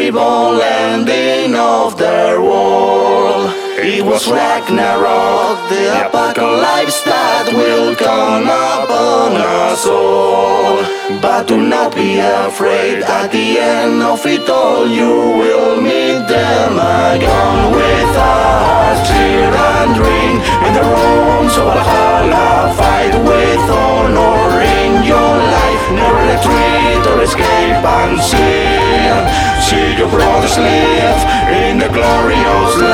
terrible ending of their world. It was Ragnarok, the apocalypse that will come upon us all. But do not be afraid, at the end of it all you will meet them again. With us, cheer and drink in the rooms of Valhalla. Fight with honor in your life, never retreat or escape unseen. See your brothers live in the glorious life.